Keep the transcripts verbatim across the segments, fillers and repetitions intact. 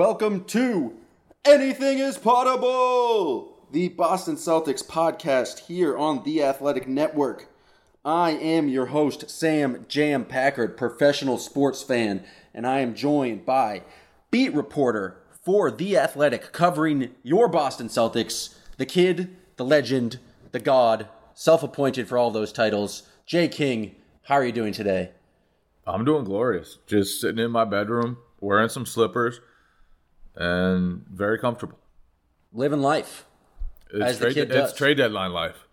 Welcome to Anything is Potable, the Boston Celtics podcast here on The Athletic Network. I am your host, Sam Jam Packard, professional sports fan, and I am joined by beat reporter for The Athletic, covering your Boston Celtics, the kid, the legend, the god, self-appointed for all those titles, Jay King. How are you doing today? I'm doing glorious. Just sitting in my bedroom, wearing some slippers. And very comfortable. Living life. It's, as trade, the kid does. It's trade deadline life.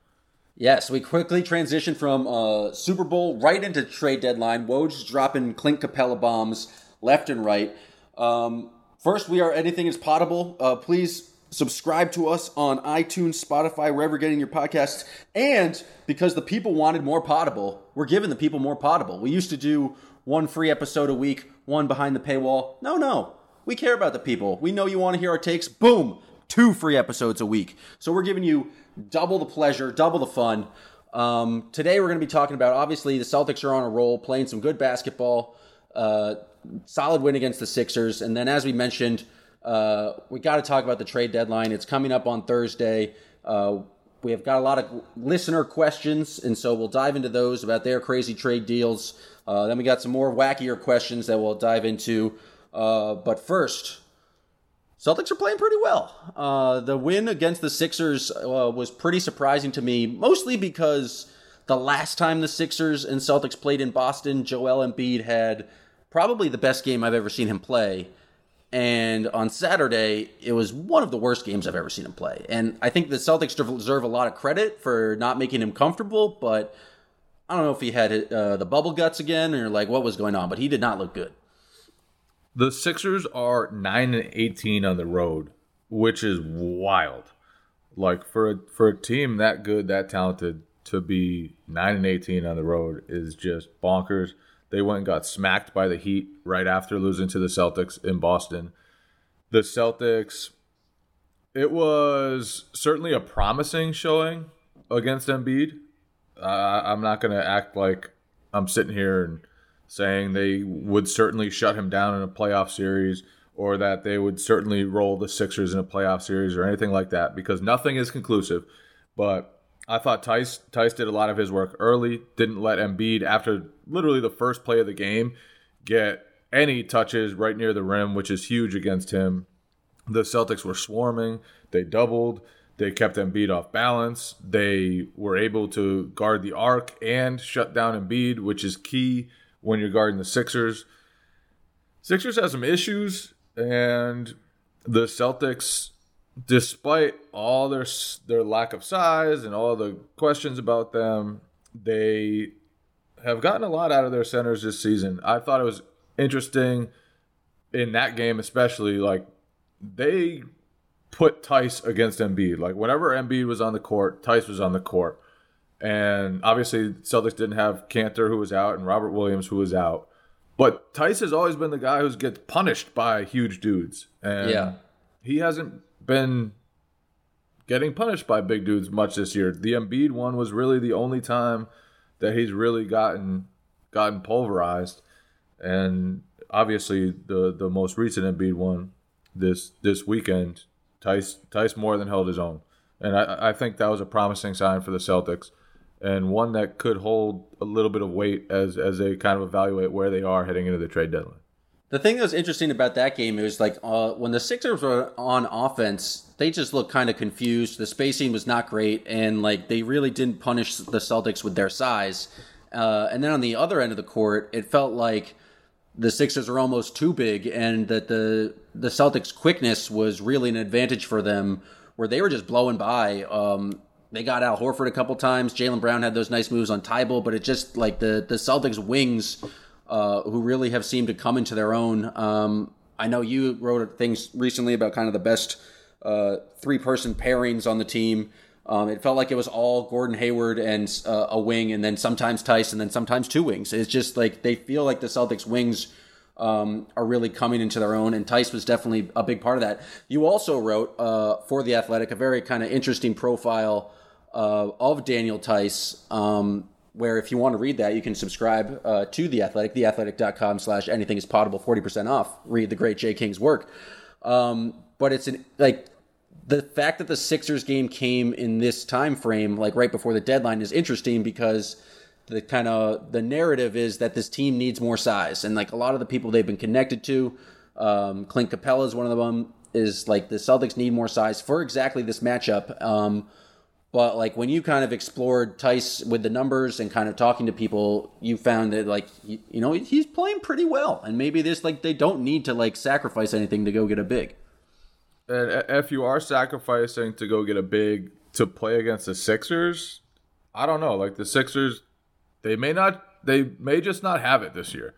Yes, we quickly transition from uh, Super Bowl right into trade deadline. Woj's dropping Clint Capella bombs left and right. Um, first, we are Anything is Potable. Uh, please subscribe to us on iTunes, Spotify, wherever you're getting your podcasts. And because the people wanted more potable, we're giving the people more potable. We used to do one free episode a week, one behind the paywall. No, no. We care about the people. We know you want to hear our takes. Boom! Two free episodes a week. So we're giving you double the pleasure, double the fun. Um, today we're going to be talking about, obviously, the Celtics are on a roll, playing some good basketball, uh, solid win against the Sixers. And then, as we mentioned, uh, we got to talk about the trade deadline. It's coming up on Thursday. Uh, we have got a lot of listener questions, and so we'll dive into those about their crazy trade deals. Uh, then we got some more wackier questions that we'll dive into. Uh, but first, Celtics are playing pretty well. Uh, the win against the Sixers uh, was pretty surprising to me, mostly because the last time the Sixers and Celtics played in Boston, Joel Embiid had probably the best game I've ever seen him play. And on Saturday, it was one of the worst games I've ever seen him play. And I think the Celtics deserve a lot of credit for not making him comfortable, but I don't know if he had uh, the bubble guts again or like what was going on, but he did not look good. The Sixers are nine and eighteen on the road, which is wild. Like, for a, for a team that good, that talented, to be nine and eighteen on the road is just bonkers. They went and got smacked by the Heat right after losing to the Celtics in Boston. The Celtics, it was certainly a promising showing against Embiid. Uh, I'm not going to act like I'm sitting here and saying they would certainly shut him down in a playoff series or that they would certainly roll the Sixers in a playoff series or anything like that, because nothing is conclusive. But I thought Tice Tice did a lot of his work early, didn't let Embiid, after literally the first play of the game, get any touches right near the rim, which is huge against him. The Celtics were swarming. They doubled. They kept Embiid off balance. They were able to guard the arc and shut down Embiid, which is key when you're guarding the Sixers. Sixers have some issues, and the Celtics, despite all their their lack of size and all the questions about them, they have gotten a lot out of their centers this season. I thought it was interesting in that game especially, like, they put Tice against Embiid. Like, whenever Embiid was on the court, Tice was on the court. And obviously, Celtics didn't have Cantor, who was out, and Robert Williams, who was out. But Tice has always been the guy who gets punished by huge dudes. And yeah. He hasn't been getting punished by big dudes much this year. The Embiid one was really the only time that he's really gotten gotten pulverized. And obviously, the, the most recent Embiid one this this weekend, Tice, Tice more than held his own. And I, I think that was a promising sign for the Celtics, and one that could hold a little bit of weight as as they kind of evaluate where they are heading into the trade deadline. The thing that was interesting about that game is, like, uh, when the Sixers were on offense, they just looked kind of confused. The spacing was not great, and, like, they really didn't punish the Celtics with their size. Uh, and then on the other end of the court, it felt like the Sixers were almost too big, and that the the Celtics' quickness was really an advantage for them, where they were just blowing by. Um, they got Al Horford a couple times. Jaylen Brown had those nice moves on Tybal, but it just, like, the, the Celtics wings, uh, who really have seemed to come into their own. Um, I know you wrote things recently about kind of the best uh, three-person pairings on the team. Um, it felt like it was all Gordon Hayward and uh, a wing, and then sometimes Tice, and then sometimes two wings. It's just, like, they feel like the Celtics wings Um, are really coming into their own, and Tice was definitely a big part of that. You also wrote uh, for The Athletic a very kind of interesting profile uh, of Daniel Tice, um, where if you want to read that, you can subscribe uh, to The Athletic, the athletic dot com slash anything is potable, forty percent off. Read the great Jay King's work. Um, but it's an, like the fact that the Sixers game came in this time frame, like right before the deadline, is interesting because the kind of the narrative is that this team needs more size, and like a lot of the people they've been connected to, um, Clint Capella is one of them, is like the Celtics need more size for exactly this matchup. Um, But, like, when you kind of explored Tice with the numbers and kind of talking to people, you found that, like, you, you know, he's playing pretty well. And maybe this, like, they don't need to, like, sacrifice anything to go get a big. And if you are sacrificing to go get a big to play against the Sixers, I don't know. Like, the Sixers, they may not – they may just not have it this year.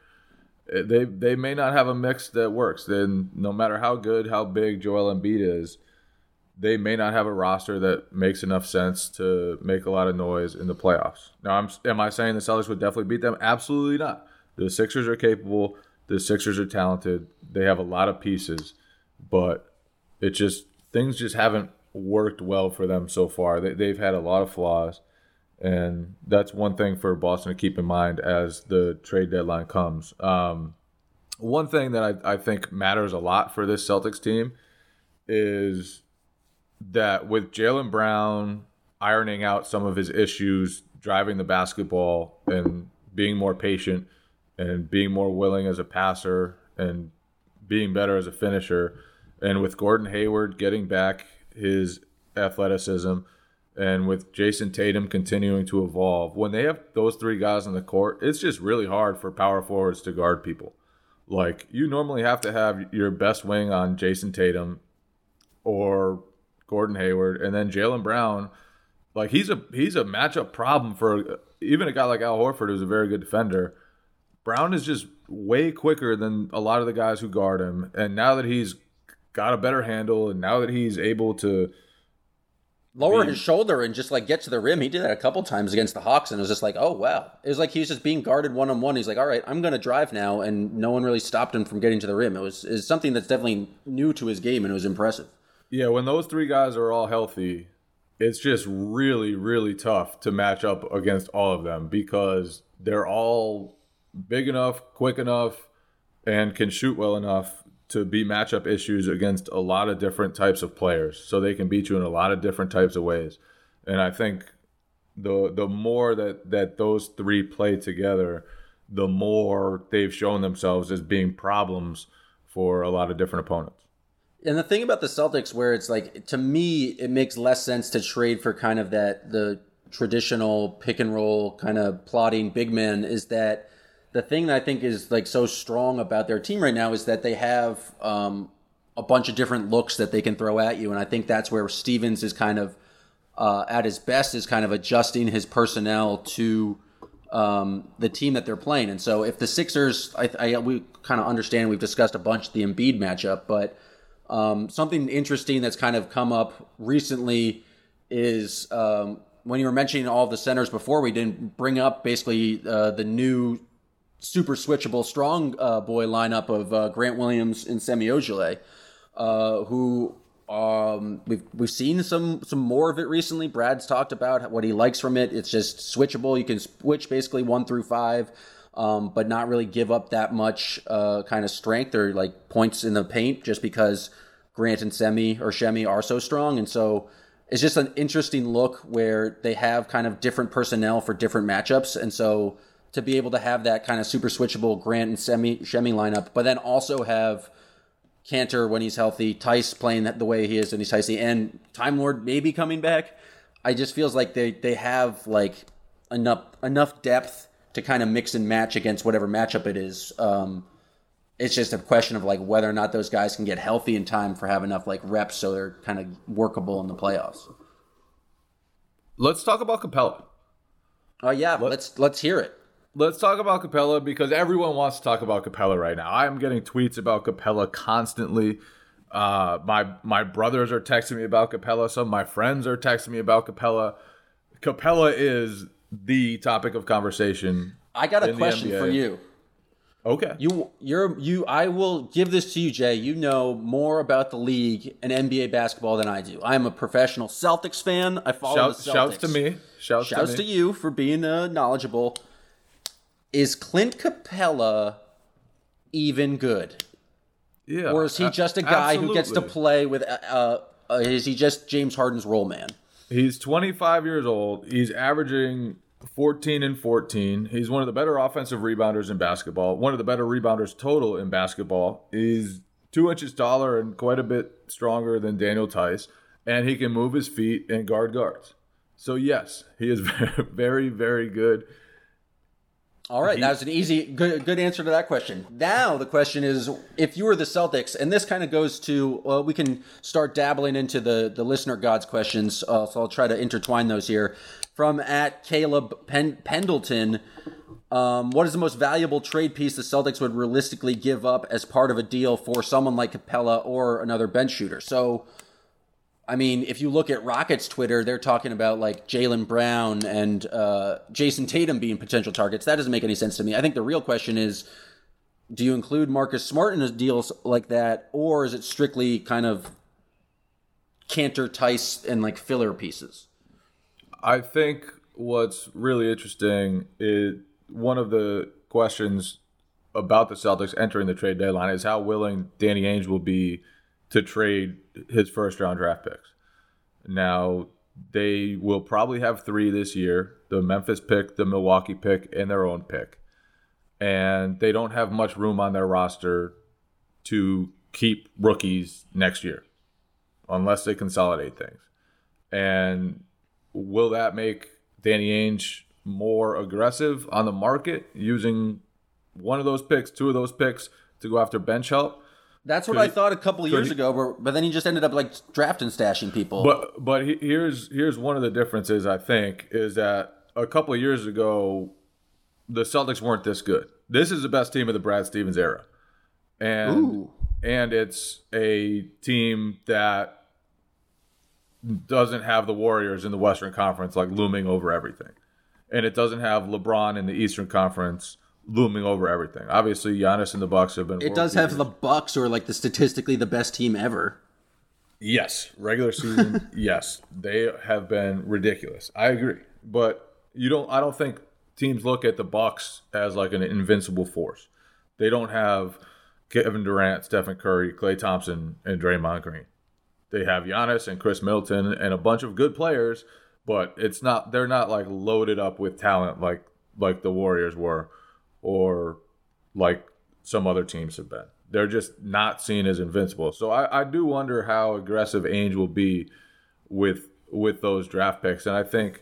They they may not have a mix that works. Then no matter how good, how big Joel Embiid is, they may not have a roster that makes enough sense to make a lot of noise in the playoffs. Now, I'm, am I saying the Celtics would definitely beat them? Absolutely not. The Sixers are capable. The Sixers are talented. They have a lot of pieces, but it just things just haven't worked well for them so far. They, they've had a lot of flaws, and that's one thing for Boston to keep in mind as the trade deadline comes. Um, one thing that I, I think matters a lot for this Celtics team is that with Jaylen Brown ironing out some of his issues, driving the basketball and being more patient and being more willing as a passer and being better as a finisher, and with Gordon Hayward getting back his athleticism and with Jason Tatum continuing to evolve, when they have those three guys on the court, it's just really hard for power forwards to guard people. Like, you normally have to have your best wing on Jason Tatum or Gordon Hayward, and then Jaylen Brown, like he's a he's a matchup problem for even a guy like Al Horford, who's a very good defender. Brown is just way quicker than a lot of the guys who guard him, and now that he's got a better handle, and now that he's able to lower be, his shoulder and just like get to the rim, he did that a couple times against the Hawks, and it was just like, oh wow, it was like he was just being guarded one on one. He's like, all right, I'm gonna drive now, and no one really stopped him from getting to the rim. It was is something that's definitely new to his game, and it was impressive. Yeah, when those three guys are all healthy, it's just really, really tough to match up against all of them because they're all big enough, quick enough, and can shoot well enough to be matchup issues against a lot of different types of players. So they can beat you in a lot of different types of ways. And I think the the more that, that those three play together, the more they've shown themselves as being problems for a lot of different opponents. And the thing about the Celtics where it's like, to me, it makes less sense to trade for kind of that, the traditional pick and roll kind of plotting big man, is that the thing that I think is like so strong about their team right now is that they have um, a bunch of different looks that they can throw at you. And I think that's where Stevens is kind of uh, at his best, is kind of adjusting his personnel to um, the team that they're playing. And so if the Sixers, I, I we kind of understand, we've discussed a bunch the Embiid matchup, but Um, something interesting that's kind of come up recently is um, when you were mentioning all the centers before, we didn't bring up basically uh, the new super switchable strong uh, boy lineup of uh, Grant Williams and Semi Ojeleye, uh, who um, we've we've seen some some more of it recently. Brad's talked about what he likes from it. It's just switchable. You can switch basically one through five. Um, but not really give up that much uh, kind of strength or like points in the paint just because Grant and Semi or Shemi are so strong. And so it's just an interesting look where they have kind of different personnel for different matchups. And so to be able to have that kind of super switchable Grant and Semi Shemi lineup, but then also have Cantor when he's healthy, Tice playing the way he is and he's Tice, and Time Lord maybe coming back. I just feels like they, they have like enough enough depth to kind of mix and match against whatever matchup it is. Um, it's just a question of like whether or not those guys can get healthy in time for have enough like reps so they're kind of workable in the playoffs. Let's talk about Capella. Oh uh, yeah, let's, let's let's hear it. Let's talk about Capella because everyone wants to talk about Capella right now. I'm getting tweets about Capella constantly. Uh, my my brothers are texting me about Capella. Some of my friends are texting me about Capella. Capella is the topic of conversation. I got a question for you. Okay. You, you're, you, I will give this to you, Jay. You know more about the league and N B A basketball than I do. I am a professional Celtics fan. I follow Shout, the Celtics. Shouts to me. Shouts, shouts to, to me. You for being uh, knowledgeable. Is Clint Capella even good? Yeah, or is he just a guy absolutely. who gets to play with? Uh, uh, is he just James Harden's role man? He's twenty-five years old. He's averaging fourteen and fourteen. He's one of the better offensive rebounders in basketball. One of the better rebounders total in basketball. He's two inches taller and quite a bit stronger than Daniel Tice, and he can move his feet and guard guards. So yes, he is very, very good. All right, he, that was an easy, good, good answer to that question. Now the question is, if you were the Celtics, and this kind of goes to, well, we can start dabbling into the, the listener gods questions, uh, so I'll try to intertwine those here. From at Caleb Pen- Pendleton, um, what is the most valuable trade piece the Celtics would realistically give up as part of a deal for someone like Capella or another bench shooter? So, I mean, if you look at Rockets Twitter, they're talking about like Jaylen Brown and uh, Jason Tatum being potential targets. That doesn't make any sense to me. I think the real question is, do you include Marcus Smart in a deal like that, or is it strictly kind of Cantor, Tice, and like filler pieces? I think what's really interesting is one of the questions about the Celtics entering the trade deadline is how willing Danny Ainge will be to trade his first-round draft picks. Now, they will probably have three this year, the Memphis pick, the Milwaukee pick, and their own pick. And they don't have much room on their roster to keep rookies next year, unless they consolidate things. And will that make Danny Ainge more aggressive on the market, using one of those picks, two of those picks to go after bench help? That's what I thought a couple of years he, ago, but, but then he just ended up like drafting, stashing people. But but he, here's here's one of the differences, I think, is that a couple of years ago, the Celtics weren't this good. This is the best team of the Brad Stevens era. And, Ooh. and it's a team that doesn't have the Warriors in the Western Conference like looming over everything. And it doesn't have LeBron in the Eastern Conference looming over everything. Obviously, Giannis and the Bucks have been. It does have the Bucks, or like the statistically the best team ever. Yes, regular season. Yes, they have been ridiculous. I agree, but you don't. I don't think teams look at the Bucks as like an invincible force. They don't have Kevin Durant, Stephen Curry, Klay Thompson, and Draymond Green. They have Giannis and Chris Middleton and a bunch of good players, but it's not. They're not like loaded up with talent like like the Warriors were, or like some other teams have been. They're just not seen as invincible. So I, I do wonder how aggressive Ainge will be with with those draft picks. And I think,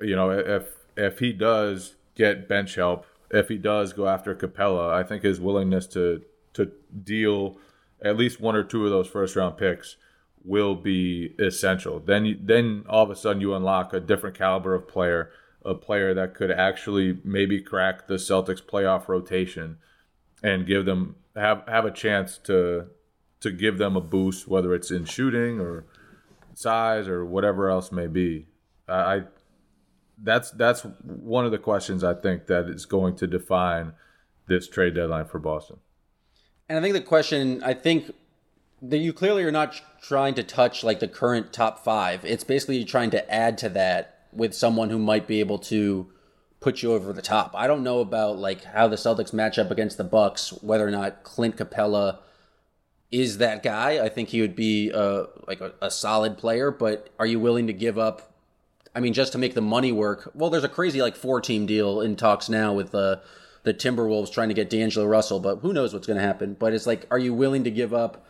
you know, if if he does get bench help, if he does go after Capella, I think his willingness to to deal at least one or two of those first round picks will be essential. Then you, then all of a sudden you unlock a different caliber of player. A player that could actually maybe crack the Celtics playoff rotation and give them have, have a chance to to give them a boost, whether it's in shooting or size or whatever else may be. I that's that's one of the questions I think that is going to define this trade deadline for Boston. And I think the question, I think that you clearly are not trying to touch like the current top five. It's basically trying to add to that with someone who might be able to put you over the top. I don't know about like how the Celtics match up against the Bucks, whether or not Clint Capella is that guy. I think he would be a, like a, a solid player, but are you willing to give up? I mean, just to make the money work. Well, there's a crazy like four-team deal in talks now with uh, the Timberwolves trying to get D'Angelo Russell, but who knows what's going to happen. But it's like, are you willing to give up?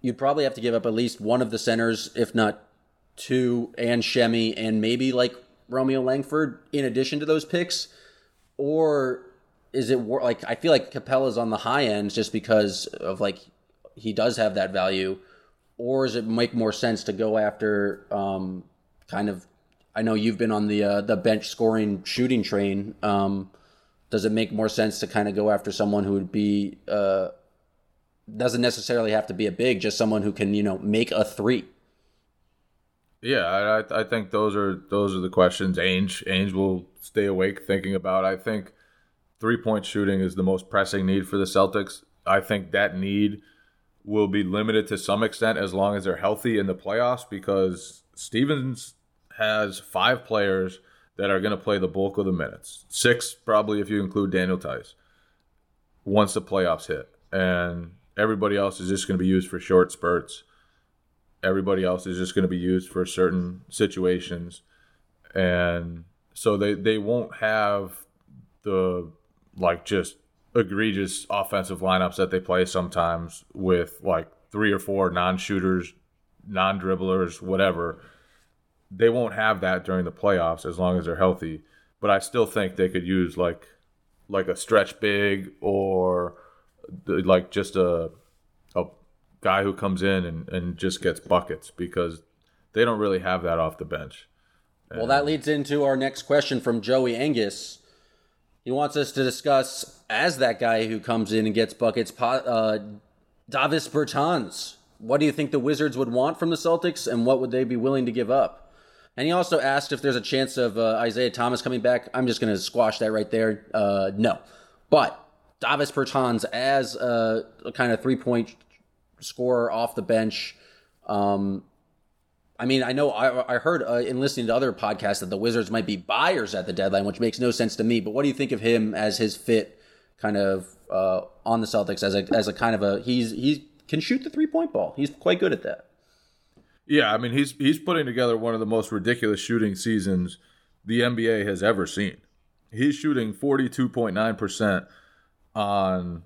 You'd probably have to give up at least one of the centers, if not two, and Shemi, and maybe like Romeo Langford in addition to those picks? Or is it war- like I feel like Capella's on the high end just because of like he does have that value? Or does it make more sense to go after um, kind of? I know you've been on the uh, the bench scoring shooting train. Um, does it make more sense to kind of go after someone who would be uh, doesn't necessarily have to be a big, just someone who can, you know, make a three? Yeah, I, I think those are those are the questions Ainge Ainge will stay awake thinking about. I think three-point shooting is the most pressing need for the Celtics. I think that need will be limited to some extent as long as they're healthy in the playoffs, because Stevens has five players that are going to play the bulk of the minutes. Six, probably, if you include Daniel Tice, once the playoffs hit. And Everybody else is just going to be used for short spurts. Everybody else is just going to be used for certain situations. And so they, they won't have the, like, just egregious offensive lineups that they play sometimes with, like, three or four non-shooters, non-dribblers, whatever. They won't have that during the playoffs as long as they're healthy. But I still think they could use, like, like a stretch big or, like, just a a guy who comes in and, and just gets buckets, because they don't really have that off the bench. And well, that leads into our next question from Joey Angus. He wants us to discuss, as that guy who comes in and gets buckets, uh, Davis Bertans. What do you think the Wizards would want from the Celtics, and what would they be willing to give up? And he also asked if there's a chance of uh, Isaiah Thomas coming back. I'm just going to squash that right there. Uh, no. But Davis Bertans as a, a kind of three-point scorer off the bench. Um, I mean, I know I, I heard uh, in listening to other podcasts that the Wizards might be buyers at the deadline, which makes no sense to me. But what do you think of him as his fit kind of uh, on the Celtics as a as a kind of a – he's he can shoot the three-point ball. He's quite good at that. Yeah, I mean, he's he's putting together one of the most ridiculous shooting seasons the N B A has ever seen. He's shooting forty-two point nine percent on,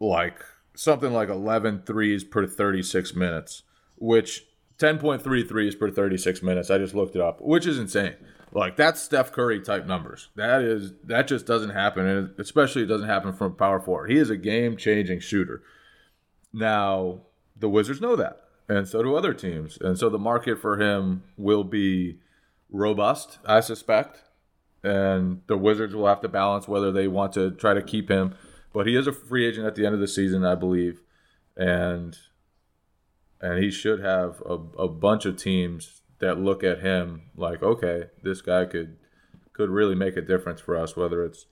like, something like eleven threes per thirty-six minutes, which ten point three threes per thirty-six minutes. I just looked it up, which is insane. Like, that's Steph Curry type numbers. That is that just doesn't happen, and especially it doesn't happen from a power forward. He is a game-changing shooter. Now, the Wizards know that. And so do other teams. And so the market for him will be robust, I suspect. And the Wizards will have to balance whether they want to try to keep him. But he is a free agent at the end of the season, I believe. And and he should have a, a bunch of teams that look at him like, okay, this guy could could really make a difference for us, whether it's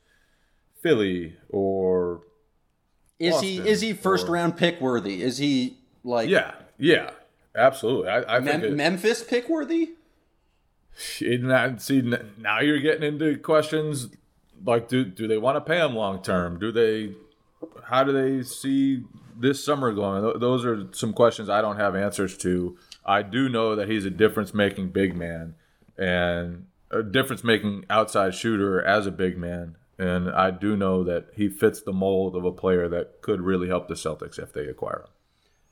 Philly or Is Boston he is he first or, round pick worthy? Is he like Yeah. Yeah, absolutely. I, I Mem- think it, Memphis pick worthy. See, now you're getting into questions like, do do they want to pay him long term? Do they? How do they see this summer going? Those are some questions I don't have answers to. I do know that he's a difference making big man and a difference making outside shooter as a big man, and I do know that he fits the mold of a player that could really help the Celtics if they acquire him.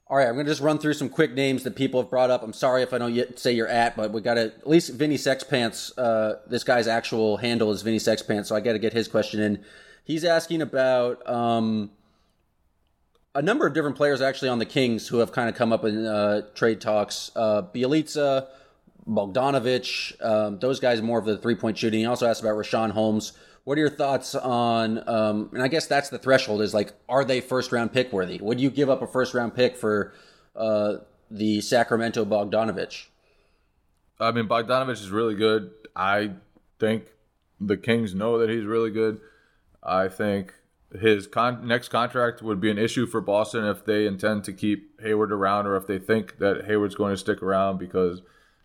All right, I'm going to just run through some quick names that people have brought up. I'm sorry if I don't yet say you're at, but we got to, at least Vinny Sexpants, uh, this guy's actual handle is Vinny Sexpants, so I got to get his question in. He's asking about um, a number of different players actually on the Kings who have kind of come up in uh, trade talks. Uh, Bjelica, Bogdanović, um, those guys more of the three-point shooting. He also asked about Rashawn Holmes. What are your thoughts on, um, and I guess that's the threshold, is like, are they first-round pick worthy? Would you give up a first-round pick for uh, the Sacramento Bogdanović? I mean, Bogdanović is really good. I think the Kings know that he's really good. I think his con- next contract would be an issue for Boston if they intend to keep Hayward around, or if they think that Hayward's going to stick around, because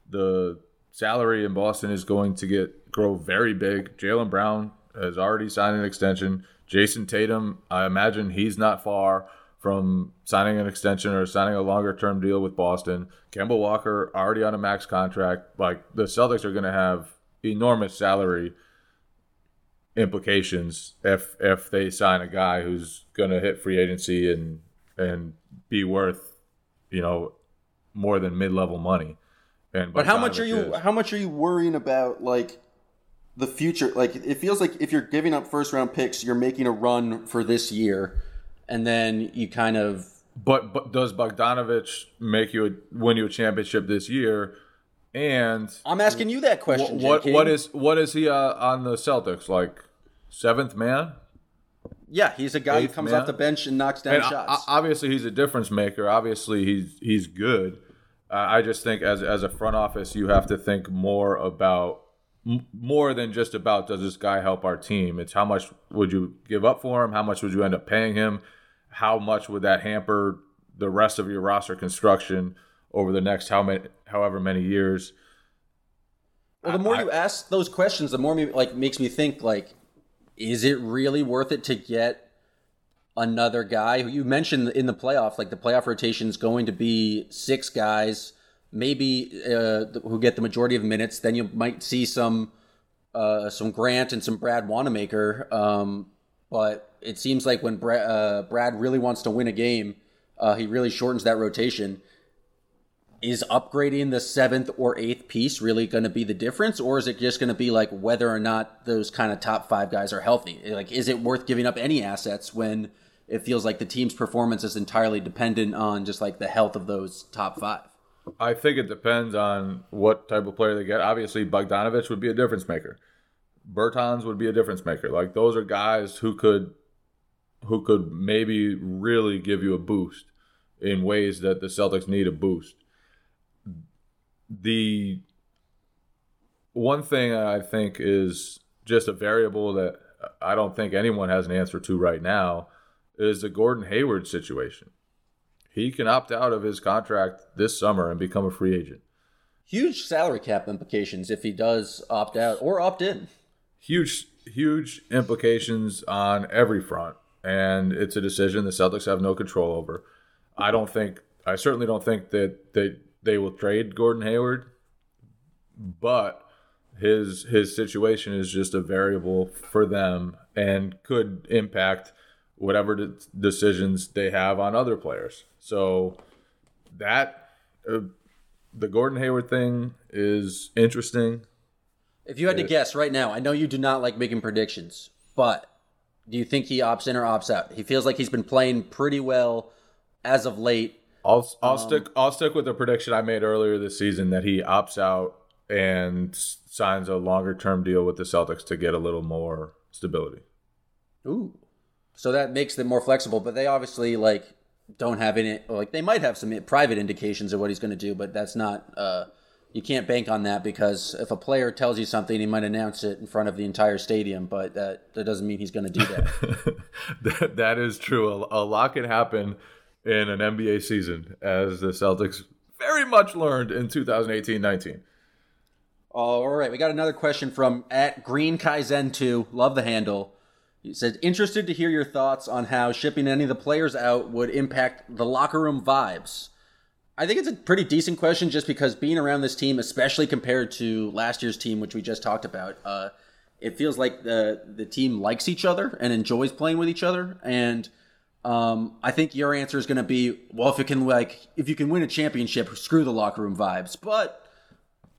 the salary in Boston is going to get grow very big. Jaylen Brown has already signed an extension. Jason Tatum, I imagine he's not far from signing an extension or signing a longer-term deal with Boston. Kemba Walker, already on a max contract. Like, the Celtics are going to have enormous salary implications if if they sign a guy who's going to hit free agency and and be worth, you know, more than mid-level money. And but how much are you? How much are you worrying about, like, the future? Like, it feels like if you're giving up first round picks, you're making a run for this year, and then you kind of. But, but does Bogdanović make you a, win you a championship this year? And I'm asking you that question. Wh- what J K. what is what is he uh, on the Celtics, like, seventh man? Yeah, he's a guy Eighth who comes man? off the bench and knocks down and shots. I, obviously, he's a difference maker. Obviously, he's he's good. Uh, I just think as as a front office, you have to think more about. More than just about, does this guy help our team? It's how much would you give up for him? How much would you end up paying him? How much would that hamper the rest of your roster construction over the next how many, however many years? Well, the more I, you ask those questions, the more me, like makes me think, like, is it really worth it to get another guy who you mentioned in the playoffs, like the playoff rotation is going to be six guys, maybe uh, who get the majority of minutes. Then you might see some uh, some Grant and some Brad Wanamaker. Um, but it seems like when Brad, uh, Brad really wants to win a game, uh, he really shortens that rotation. Is upgrading the seventh or eighth piece really going to be the difference, or is it just going to be like whether or not those kind of top five guys are healthy? Like, is it worth giving up any assets when it feels like the team's performance is entirely dependent on just like the health of those top five? I think it depends on what type of player they get. Obviously, Bogdanović would be a difference maker. Bertans would be a difference maker. Like, those are guys who could who could maybe really give you a boost in ways that the Celtics need a boost. The one thing I think is just a variable that I don't think anyone has an answer to right now is the Gordon Hayward situation. He can opt out of his contract this summer and become a free agent. Huge salary cap implications if he does opt out or opt in. Huge, huge implications on every front, and it's a decision the Celtics have no control over. I don't think, I certainly don't think that they They will trade Gordon Hayward, but his his situation is just a variable for them and could impact whatever de- decisions they have on other players. So that uh, the Gordon Hayward thing is interesting. If you had it, to guess right now, I know you do not like making predictions, but do you think he opts in or opts out? He feels like he's been playing pretty well as of late. I'll I'll um, stick I'll stick with the prediction I made earlier this season that he opts out and signs a longer term deal with the Celtics to get a little more stability. Ooh, so that makes them more flexible. But they obviously like don't have any. Like they might have some private indications of what he's going to do, but that's not. Uh, you can't bank on that because if a player tells you something, he might announce it in front of the entire stadium. But that that doesn't mean he's going to do that. that. That is true. A, a lot can happen in an N B A season, as the Celtics very much learned in two thousand eighteen nineteen. All right, we got another question from at Green Kaizen two. Love the handle. He said, interested to hear your thoughts on how shipping any of the players out would impact the locker room vibes. I think it's a pretty decent question just because being around this team, especially compared to last year's team, which we just talked about, uh, it feels like the, the team likes each other and enjoys playing with each other. And Um, I think your answer is going to be, well, if you can like, if you can win a championship, screw the locker room vibes. But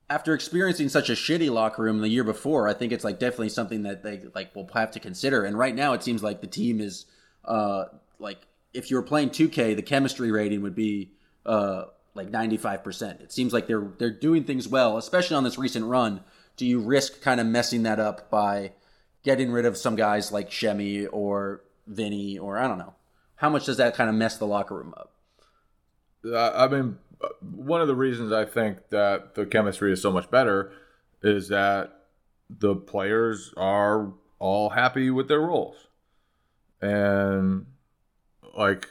after experiencing such a shitty locker room the year before, I think it's like definitely something that they like will have to consider. And right now, it seems like the team is, uh, like if you were playing two K, the chemistry rating would be, uh, like ninety-five percent. It seems like they're they're doing things well, especially on this recent run. Do you risk kind of messing that up by getting rid of some guys like Semi or Vinny or I don't know? How much does that kind of mess the locker room up? I mean, one of the reasons I think that the chemistry is so much better is that the players are all happy with their roles. And, like,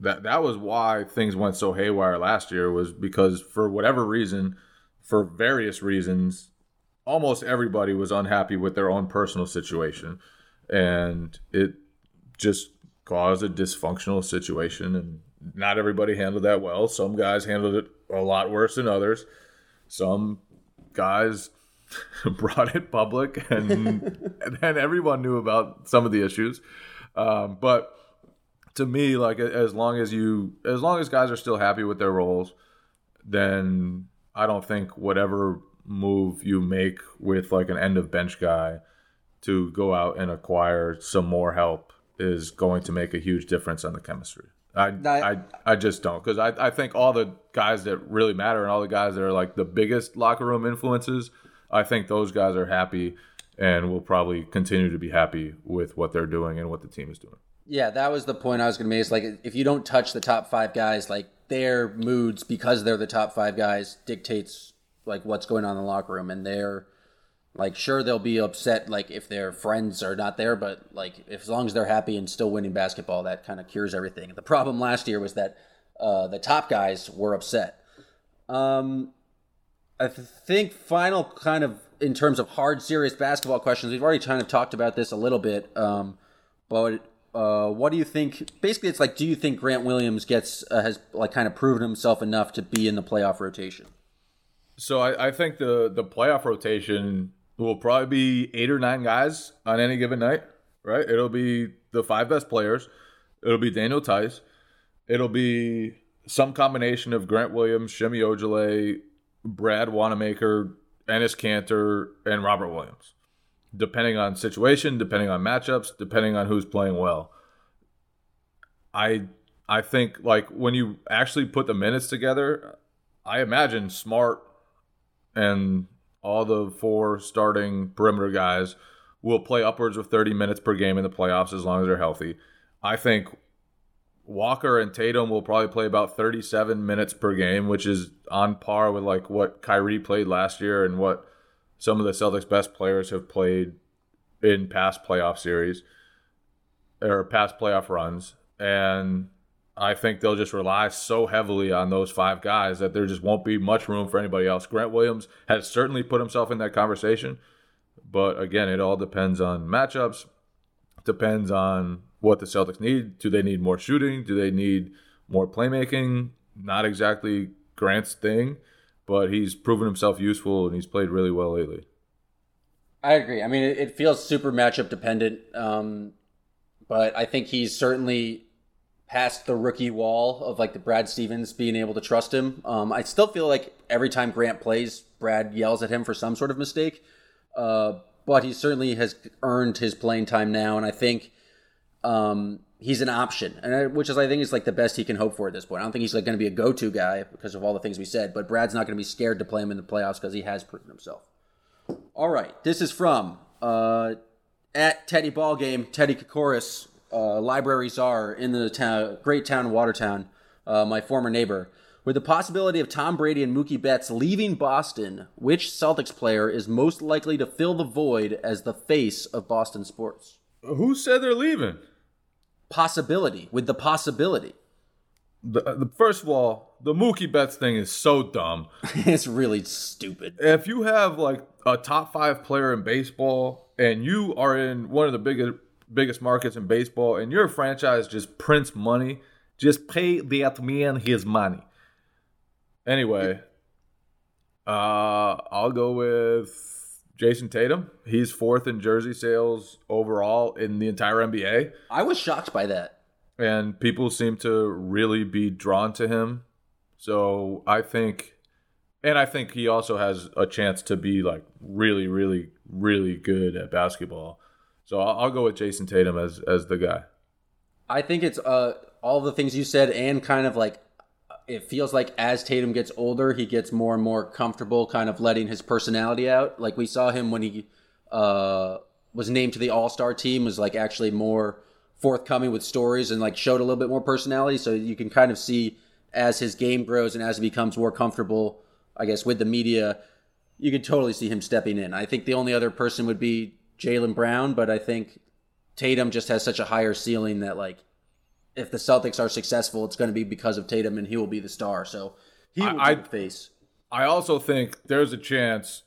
that that was why things went so haywire last year, was because for whatever reason, for various reasons, almost everybody was unhappy with their own personal situation. And it just caused a dysfunctional situation, and not everybody handled that well. Some guys handled it a lot worse than others. Some guys brought it public, and and then everyone knew about some of the issues. Um, but to me, like as long as you, as long as guys are still happy with their roles, then I don't think whatever move you make with like an end of bench guy to go out and acquire some more help is going to make a huge difference on the chemistry. I I, I, I just don't. Because I, I think all the guys that really matter and all the guys that are like the biggest locker room influences, I think those guys are happy and will probably continue to be happy with what they're doing and what the team is doing. Yeah, that was the point I was going to make. It's like if you don't touch the top five guys, like their moods, because they're the top five guys, dictates like what's going on in the locker room. And they're Like, sure, they'll be upset, like, if their friends are not there, but, like, if, as long as they're happy and still winning basketball, that kind of cures everything. The problem last year was that uh, the top guys were upset. Um, I th- think final kind of, in terms of hard, serious basketball questions, we've already kind of talked about this a little bit, um, but Uh, what do you think? Basically, it's like, do you think Grant Williams gets uh, has like kind of proven himself enough to be in the playoff rotation? So I, I think the the playoff rotation will probably be eight or nine guys on any given night, right? It'll be the five best players. It'll be Daniel Tice. It'll be some combination of Grant Williams, Semi Ojeleye, Brad Wanamaker, Ennis Cantor, and Robert Williams, depending on situation, depending on matchups, depending on who's playing well. I I think, like, when you actually put the minutes together, I imagine Smart and all the four starting perimeter guys will play upwards of thirty minutes per game in the playoffs as long as they're healthy. I think Walker and Tatum will probably play about thirty-seven minutes per game, which is on par with like what Kyrie played last year and what some of the Celtics' best players have played in past playoff series or past playoff runs. And I think they'll just rely so heavily on those five guys that there just won't be much room for anybody else. Grant Williams has certainly put himself in that conversation, but again, it all depends on matchups, depends on what the Celtics need. Do they need more shooting? Do they need more playmaking? Not exactly Grant's thing, but he's proven himself useful and he's played really well lately. I agree. I mean, it feels super matchup dependent, um, but I think he's certainly past the rookie wall of like the Brad Stevens being able to trust him. Um, I still feel like every time Grant plays, Brad yells at him for some sort of mistake, uh, but he certainly has earned his playing time now, and I think Um, he's an option, and I, which is I think is like the best he can hope for at this point. I don't think he's like going to be a go-to guy because of all the things we said, but Brad's not going to be scared to play him in the playoffs because he has proven himself. All right, this is from uh, at Teddy Ballgame, Teddy Kokoris, uh, library czar in the town, great town Watertown, uh, my former neighbor. With the possibility of Tom Brady and Mookie Betts leaving Boston, which Celtics player is most likely to fill the void as the face of Boston sports? Who said they're leaving? Possibility with the possibility. The, the first of all, the Mookie Betts thing is so dumb. It's really stupid. If you have like a top five player in baseball and you are in one of the biggest biggest markets in baseball and your franchise just prints money, just pay that man his money. Anyway, uh, I'll go with Jason Tatum. He's fourth in jersey sales overall in the entire N B A. I was shocked by that. And people seem to really be drawn to him. So I think, and I think he also has a chance to be like really, really, really good at basketball. So I'll, I'll go with Jason Tatum as, as the guy. I think it's uh, all the things you said, and kind of like, it feels like as Tatum gets older, he gets more and more comfortable kind of letting his personality out. Like we saw him when he uh, was named to the All-Star team, was like actually more forthcoming with stories and like showed a little bit more personality. So you can kind of see as his game grows and as he becomes more comfortable, I guess, with the media, you could totally see him stepping in. I think the only other person would be Jaylen Brown, but I think Tatum just has such a higher ceiling that like, if the Celtics are successful, it's going to be because of Tatum, and he will be the star. So he will I, be the face. I also think there's a chance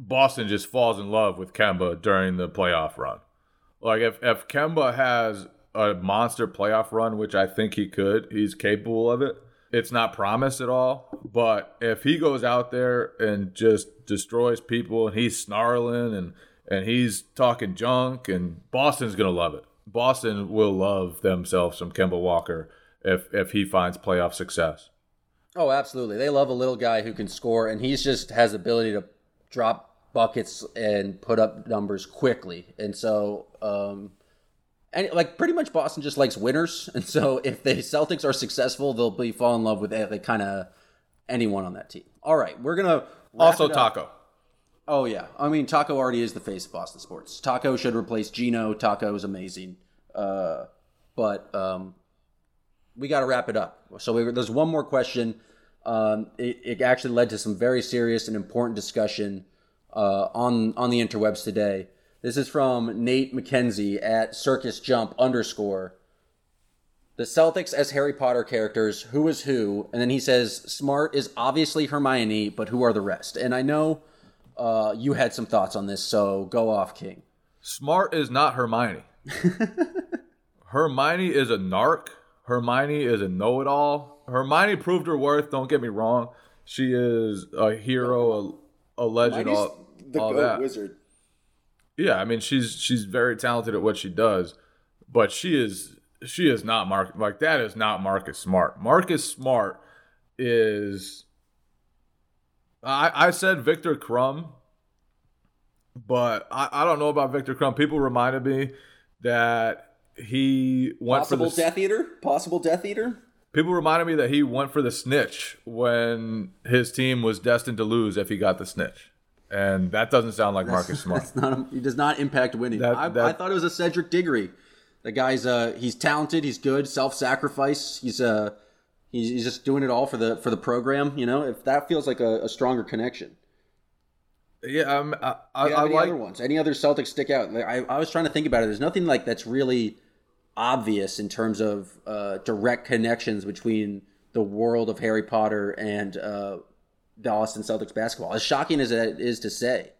Boston just falls in love with Kemba during the playoff run. Like if, if Kemba has a monster playoff run, which I think he could, he's capable of it. It's not promised at all. But if he goes out there and just destroys people, and he's snarling and, and he's talking junk, and Boston's going to love it. Boston will love themselves some Kemba Walker if if he finds playoff success. Oh, absolutely. They love a little guy who can score, and he's just has the ability to drop buckets and put up numbers quickly. And so, um, and like pretty much Boston just likes winners. And so if the Celtics are successful, they'll be fall in love with like kind of anyone on that team. All right, we're going to also Taco. Oh, yeah. I mean, Taco already is the face of Boston sports. Taco should replace Gino. Taco is amazing. Uh, but um, we got to wrap it up. So we, there's one more question. Um, it, it actually led to some very serious and important discussion uh, on, on the interwebs today. This is from Nate McKenzie at Circus Jump underscore. The Celtics as Harry Potter characters, who is who? And then he says, Smart is obviously Hermione, but who are the rest? And I know... Uh, you had some thoughts on this, so go off, King. Smart is not Hermione. Hermione is a narc. Hermione is a know-it-all. Hermione proved her worth. Don't get me wrong. She is a hero, a, a legend, Hermione's all, the all that. Wizard. Yeah, I mean, she's she's very talented at what she does, but she is she is not Mark like that is not Marcus Smart. Marcus Smart is. I, I said Viktor Krum, but I, I don't know about Viktor Krum. People reminded me that he went possible for the Death Eater. Possible Death Eater. People reminded me that he went for the snitch when his team was destined to lose if he got the snitch. And that doesn't sound like Marcus that's, Smart. That's not a, it does not impact winning. That, I, that, I thought it was a Cedric Diggory. The guy's uh, he's talented. He's good. Self-sacrifice. He's uh, he's, he's just doing it all for the for the program. You know, if that feels like a, a stronger connection. Yeah, um, I, I, I any like other ones. Any other Celtics stick out? Like, I, I was trying to think about it. There's nothing like that's really obvious in terms of uh, direct connections between the world of Harry Potter and. Uh, The Boston Celtics basketball, as shocking as it is to say,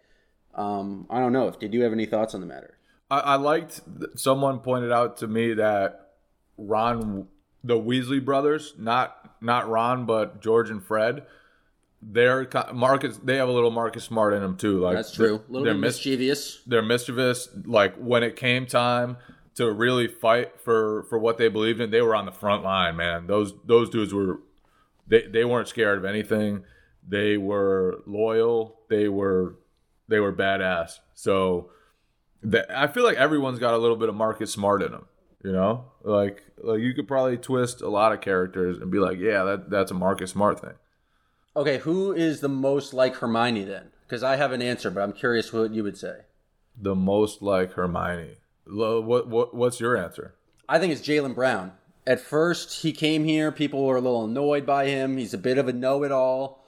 um, I don't know if did you have any thoughts on the matter? I, I liked someone pointed out to me that Ron, the Weasley brothers, not not Ron, but George and Fred, they're Marcus. They have a little Marcus Smart in them too. Like that's true. A little bit mischievous. They're mischievous. Like when it came time to really fight for for what they believed in, they were on the front line. Man, those those dudes were they they weren't scared of anything. They were loyal. They were, they were badass. So, that, I feel like everyone's got a little bit of Marcus Smart in them. You know, like like you could probably twist a lot of characters and be like, yeah, that that's a Marcus Smart thing. Okay, who is the most like Hermione then? Because I have an answer, but I'm curious what you would say. The most like Hermione. What what what's your answer? I think it's Jaylen Brown. At first, he came here. People were a little annoyed by him. He's a bit of a know-it-all.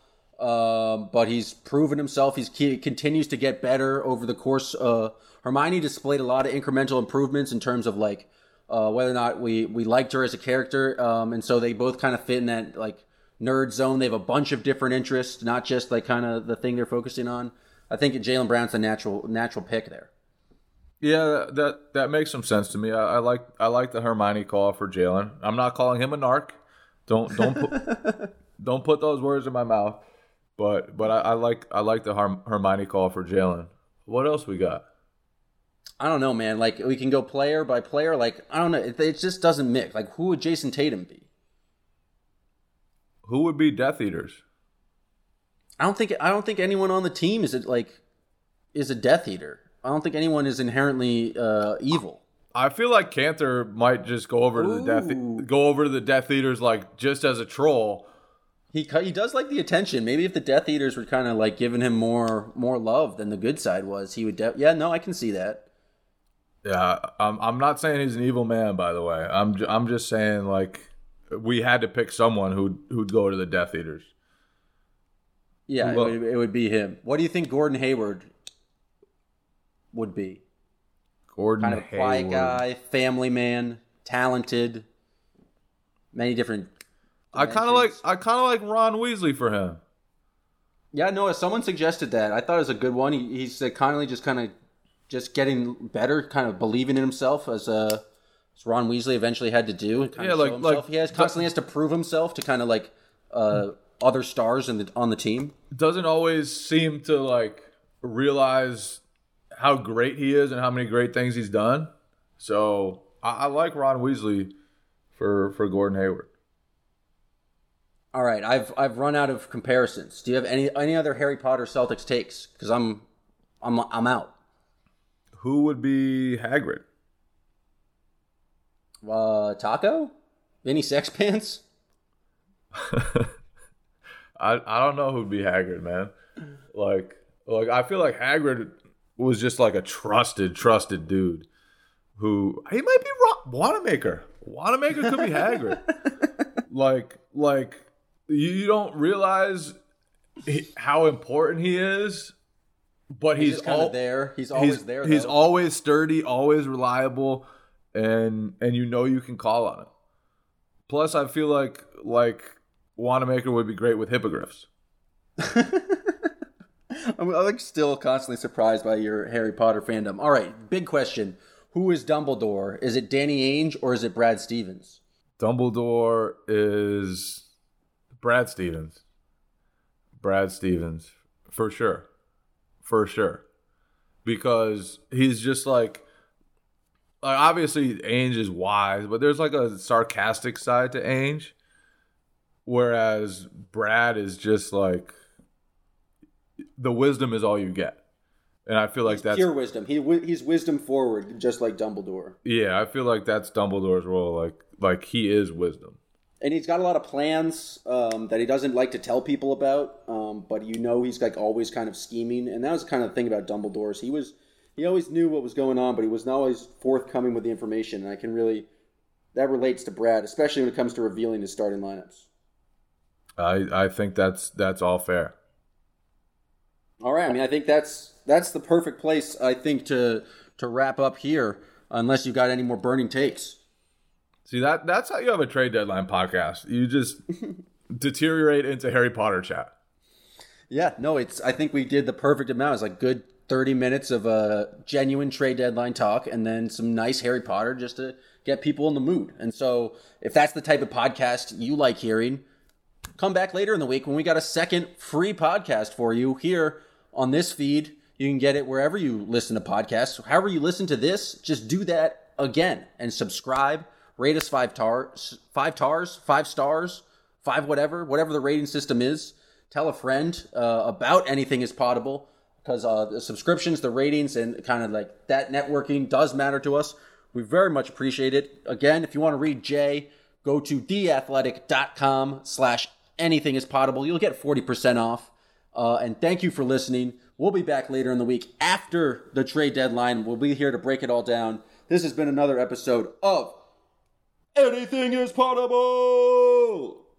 Um, but he's proven himself. He's, he continues to get better over the course. Uh, Hermione displayed a lot of incremental improvements in terms of like uh, whether or not we, we liked her as a character. Um, and so they both kind of fit in that like nerd zone. They have a bunch of different interests, not just like kind of the thing they're focusing on. I think Jaylen Brown's a natural natural pick there. Yeah, that that makes some sense to me. I, I like I like the Hermione call for Jaylen. I'm not calling him a narc. Don't don't put, don't put those words in my mouth. But but I, I like I like the Hermione call for Jaylen. What else we got? I don't know, man. Like we can go player by player. Like I don't know. It, it just doesn't mix. Like who would Jason Tatum be? Who would be Death Eaters? I don't think I don't think anyone on the team is it like is a Death Eater. I don't think anyone is inherently uh, evil. I feel like Cantor might just go over to Ooh. the Death go over to the Death Eaters like just as a troll. He he does like the attention. Maybe if the Death Eaters were kind of like giving him more more love than the good side was, he would. De- yeah, no, I can see that. Yeah, I'm I'm not saying he's an evil man, by the way. I'm j- I'm just saying like we had to pick someone who who'd go to the Death Eaters. Yeah, well, it, would, it would be him. What do you think Gordon Hayward would be? Gordon Hayward, kind of a quiet guy, family man, talented, many different. I kind of like I kind of like Ron Weasley for him. Yeah, no, someone suggested that. I thought it was a good one. He, he's constantly just kind of just getting better, kind of believing in himself as uh, as Ron Weasley eventually had to do. Kind yeah, of like, like he has constantly has to prove himself to kind of like uh, other stars in the, on the team. Doesn't always seem to like realize how great he is and how many great things he's done. So I, I like Ron Weasley for for Gordon Hayward. All right, I've I've run out of comparisons. Do you have any any other Harry Potter Celtics takes? Because I'm I'm I'm out. Who would be Hagrid? Uh, Taco? Vinny Sexpants? I I don't know who'd be Hagrid, man. Like like I feel like Hagrid was just like a trusted trusted dude who he might be Ron- Wanamaker. Wanamaker could be Hagrid. like like. You don't realize he, how important he is, but he's, he's all there. He's always he's, there. Though. He's always sturdy, always reliable, and and you know you can call on him. Plus, I feel like like Wanamaker would be great with hippogriffs. I'm, I'm like still constantly surprised by your Harry Potter fandom. All right, big question: who is Dumbledore? Is it Danny Ainge or is it Brad Stevens? Dumbledore is Brad Stevens. Brad Stevens, for sure. For sure. Because he's just like, like obviously Ainge is wise, but there's like a sarcastic side to Ainge. Whereas Brad is just like, the wisdom is all you get. And I feel like he's that's pure wisdom. He he's wisdom forward, just like Dumbledore. Yeah, I feel like that's Dumbledore's role. Like like he is wisdom, and he's got a lot of plans um, that he doesn't like to tell people about. Um, but you know, he's like always kind of scheming, and that was kind of the thing about Dumbledore's. He was he always knew what was going on, but he was not always forthcoming with the information. And I can really that relates to Brad, especially when it comes to revealing his starting lineups. I I think that's that's all fair. All right. I mean, I think that's that's the perfect place, I think, to to wrap up here, unless you got any more burning takes. See, that that's how you have a trade deadline podcast. You just deteriorate into Harry Potter chat. Yeah, no, it's I think we did the perfect amount. It's like good thirty minutes of a genuine trade deadline talk and then some nice Harry Potter just to get people in the mood. And so if that's the type of podcast you like hearing, come back later in the week when we got a second free podcast for you here on this feed. You can get it wherever you listen to podcasts. However you listen to this, just do that again and subscribe. Rate us five tars, five tars, five stars, five whatever, whatever the rating system is. Tell a friend uh, about Anything is Potable because uh, the subscriptions, the ratings, and kind of like that networking does matter to us. We very much appreciate it. Again, if you want to read Jay, go to theathletic.com slash anything is potable. You'll get forty percent off. Uh, and thank you for listening. We'll be back later in the week after the trade deadline. We'll be here to break it all down. This has been another episode of Anything is Potable!